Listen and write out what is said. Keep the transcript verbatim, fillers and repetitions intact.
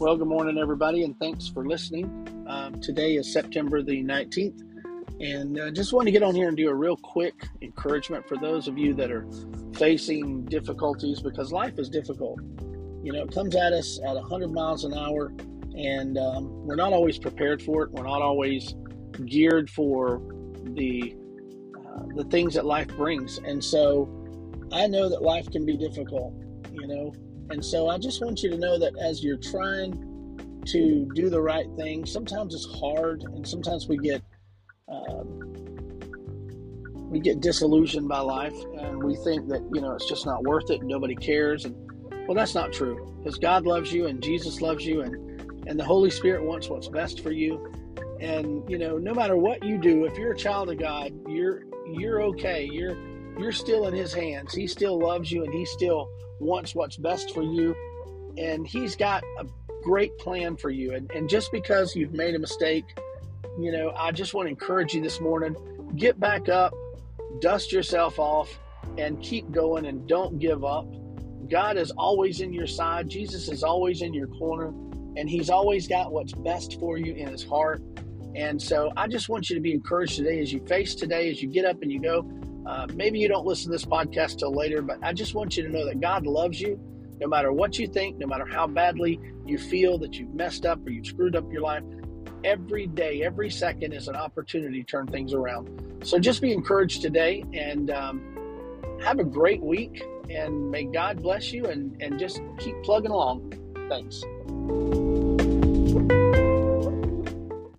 Well, good morning, everybody, and thanks for listening. Um, today is September the nineteenth, and I uh, just want to get on here and do a real quick encouragement for those of you that are facing difficulties, because life is difficult. You know, it comes at us at one hundred miles an hour, and um, we're not always prepared for it. We're not always geared for the uh, the things that life brings, and so I know that life can be difficult, you know. And so I just want you to know that as you're trying to do the right thing, sometimes it's hard, and sometimes we get um, we get disillusioned by life, and we think that, you know, it's just not worth it and nobody cares. And well, that's not true, because God loves you and Jesus loves you, and and the Holy Spirit wants what's best for you. And you know, no matter what you do, if you're a child of God, you're you're okay. You're you're still in His hands. He still loves you, and He still wants what's best for you, and He's got a great plan for you. And, and just because you've made a mistake, you know, I just want to encourage you this morning, get back up, dust yourself off, and keep going, and don't give up. God is always in your side. Jesus is always in your corner, and He's always got what's best for you in His heart. And so I just want you to be encouraged today as you face today, as you get up and you go. Uh, maybe you don't listen to this podcast till later, but I just want you to know that God loves you no matter what you think, no matter how badly you feel that you've messed up or you've screwed up your life. Every day, every second is an opportunity to turn things around. So just be encouraged today, and um, have a great week, and may God bless you, and, and just keep plugging along. Thanks.